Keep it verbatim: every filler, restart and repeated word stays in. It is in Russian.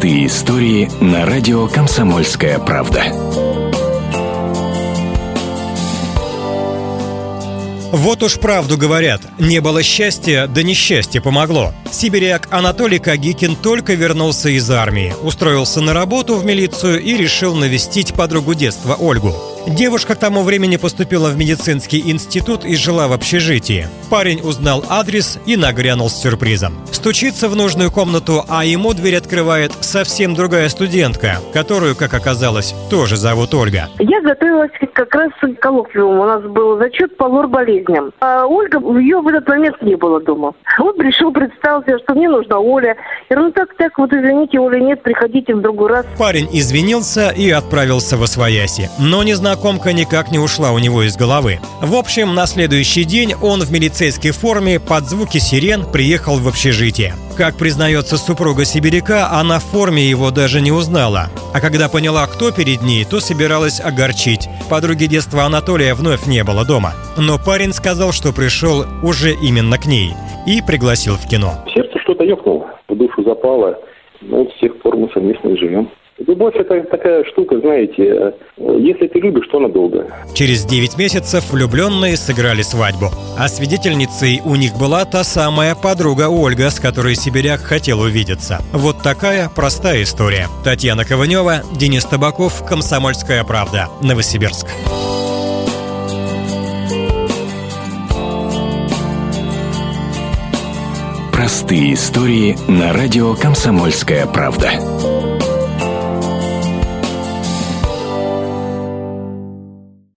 «Простые истории» на радио «Комсомольская правда». Вот уж правду говорят, не было счастья, да несчастье помогло. Сибиряк Анатолий Кагикин только вернулся из армии, устроился на работу в милицию и решил навестить подругу детства Ольгу. Девушка к тому времени поступила в медицинский институт и жила в общежитии. Парень узнал адрес и нагрянул с сюрпризом. Стучится в нужную комнату, а ему дверь открывает совсем другая студентка, которую, как оказалось, тоже зовут Ольга. Я готовилась как раз к коллоквиуму. У нас был зачет по лор-болезням. А Ольга, ее в этот момент не было дома. Он пришел, представился, что мне нужна Оля. Я говорю, ну так, так, вот извините, Оли нет, приходите в другой раз. Парень извинился и отправился восвояси. Но не знал, знакомка никак не ушла у него из головы. В общем, на следующий день он в милицейской форме под звуки сирен приехал в общежитие. Как признается супруга сибиряка, она в форме его даже не узнала. А когда поняла, кто перед ней, то собиралась огорчить. Подруги детства Анатолия вновь не было дома. Но парень сказал, что пришел уже именно к ней. И пригласил в кино. Сердце что-то ёкнуло, в душу запало. Ну, с тех пор мы совместно и живем. Любовь – это такая штука, знаете, если ты любишь, то надолго. Через девять месяцев влюбленные сыграли свадьбу. А свидетельницей у них была та самая подруга Ольга, с которой сибиряк хотел увидеться. Вот такая простая история. Татьяна Соловова, Денис Табаков, «Комсомольская правда», Новосибирск. Простые истории на радио «Комсомольская правда».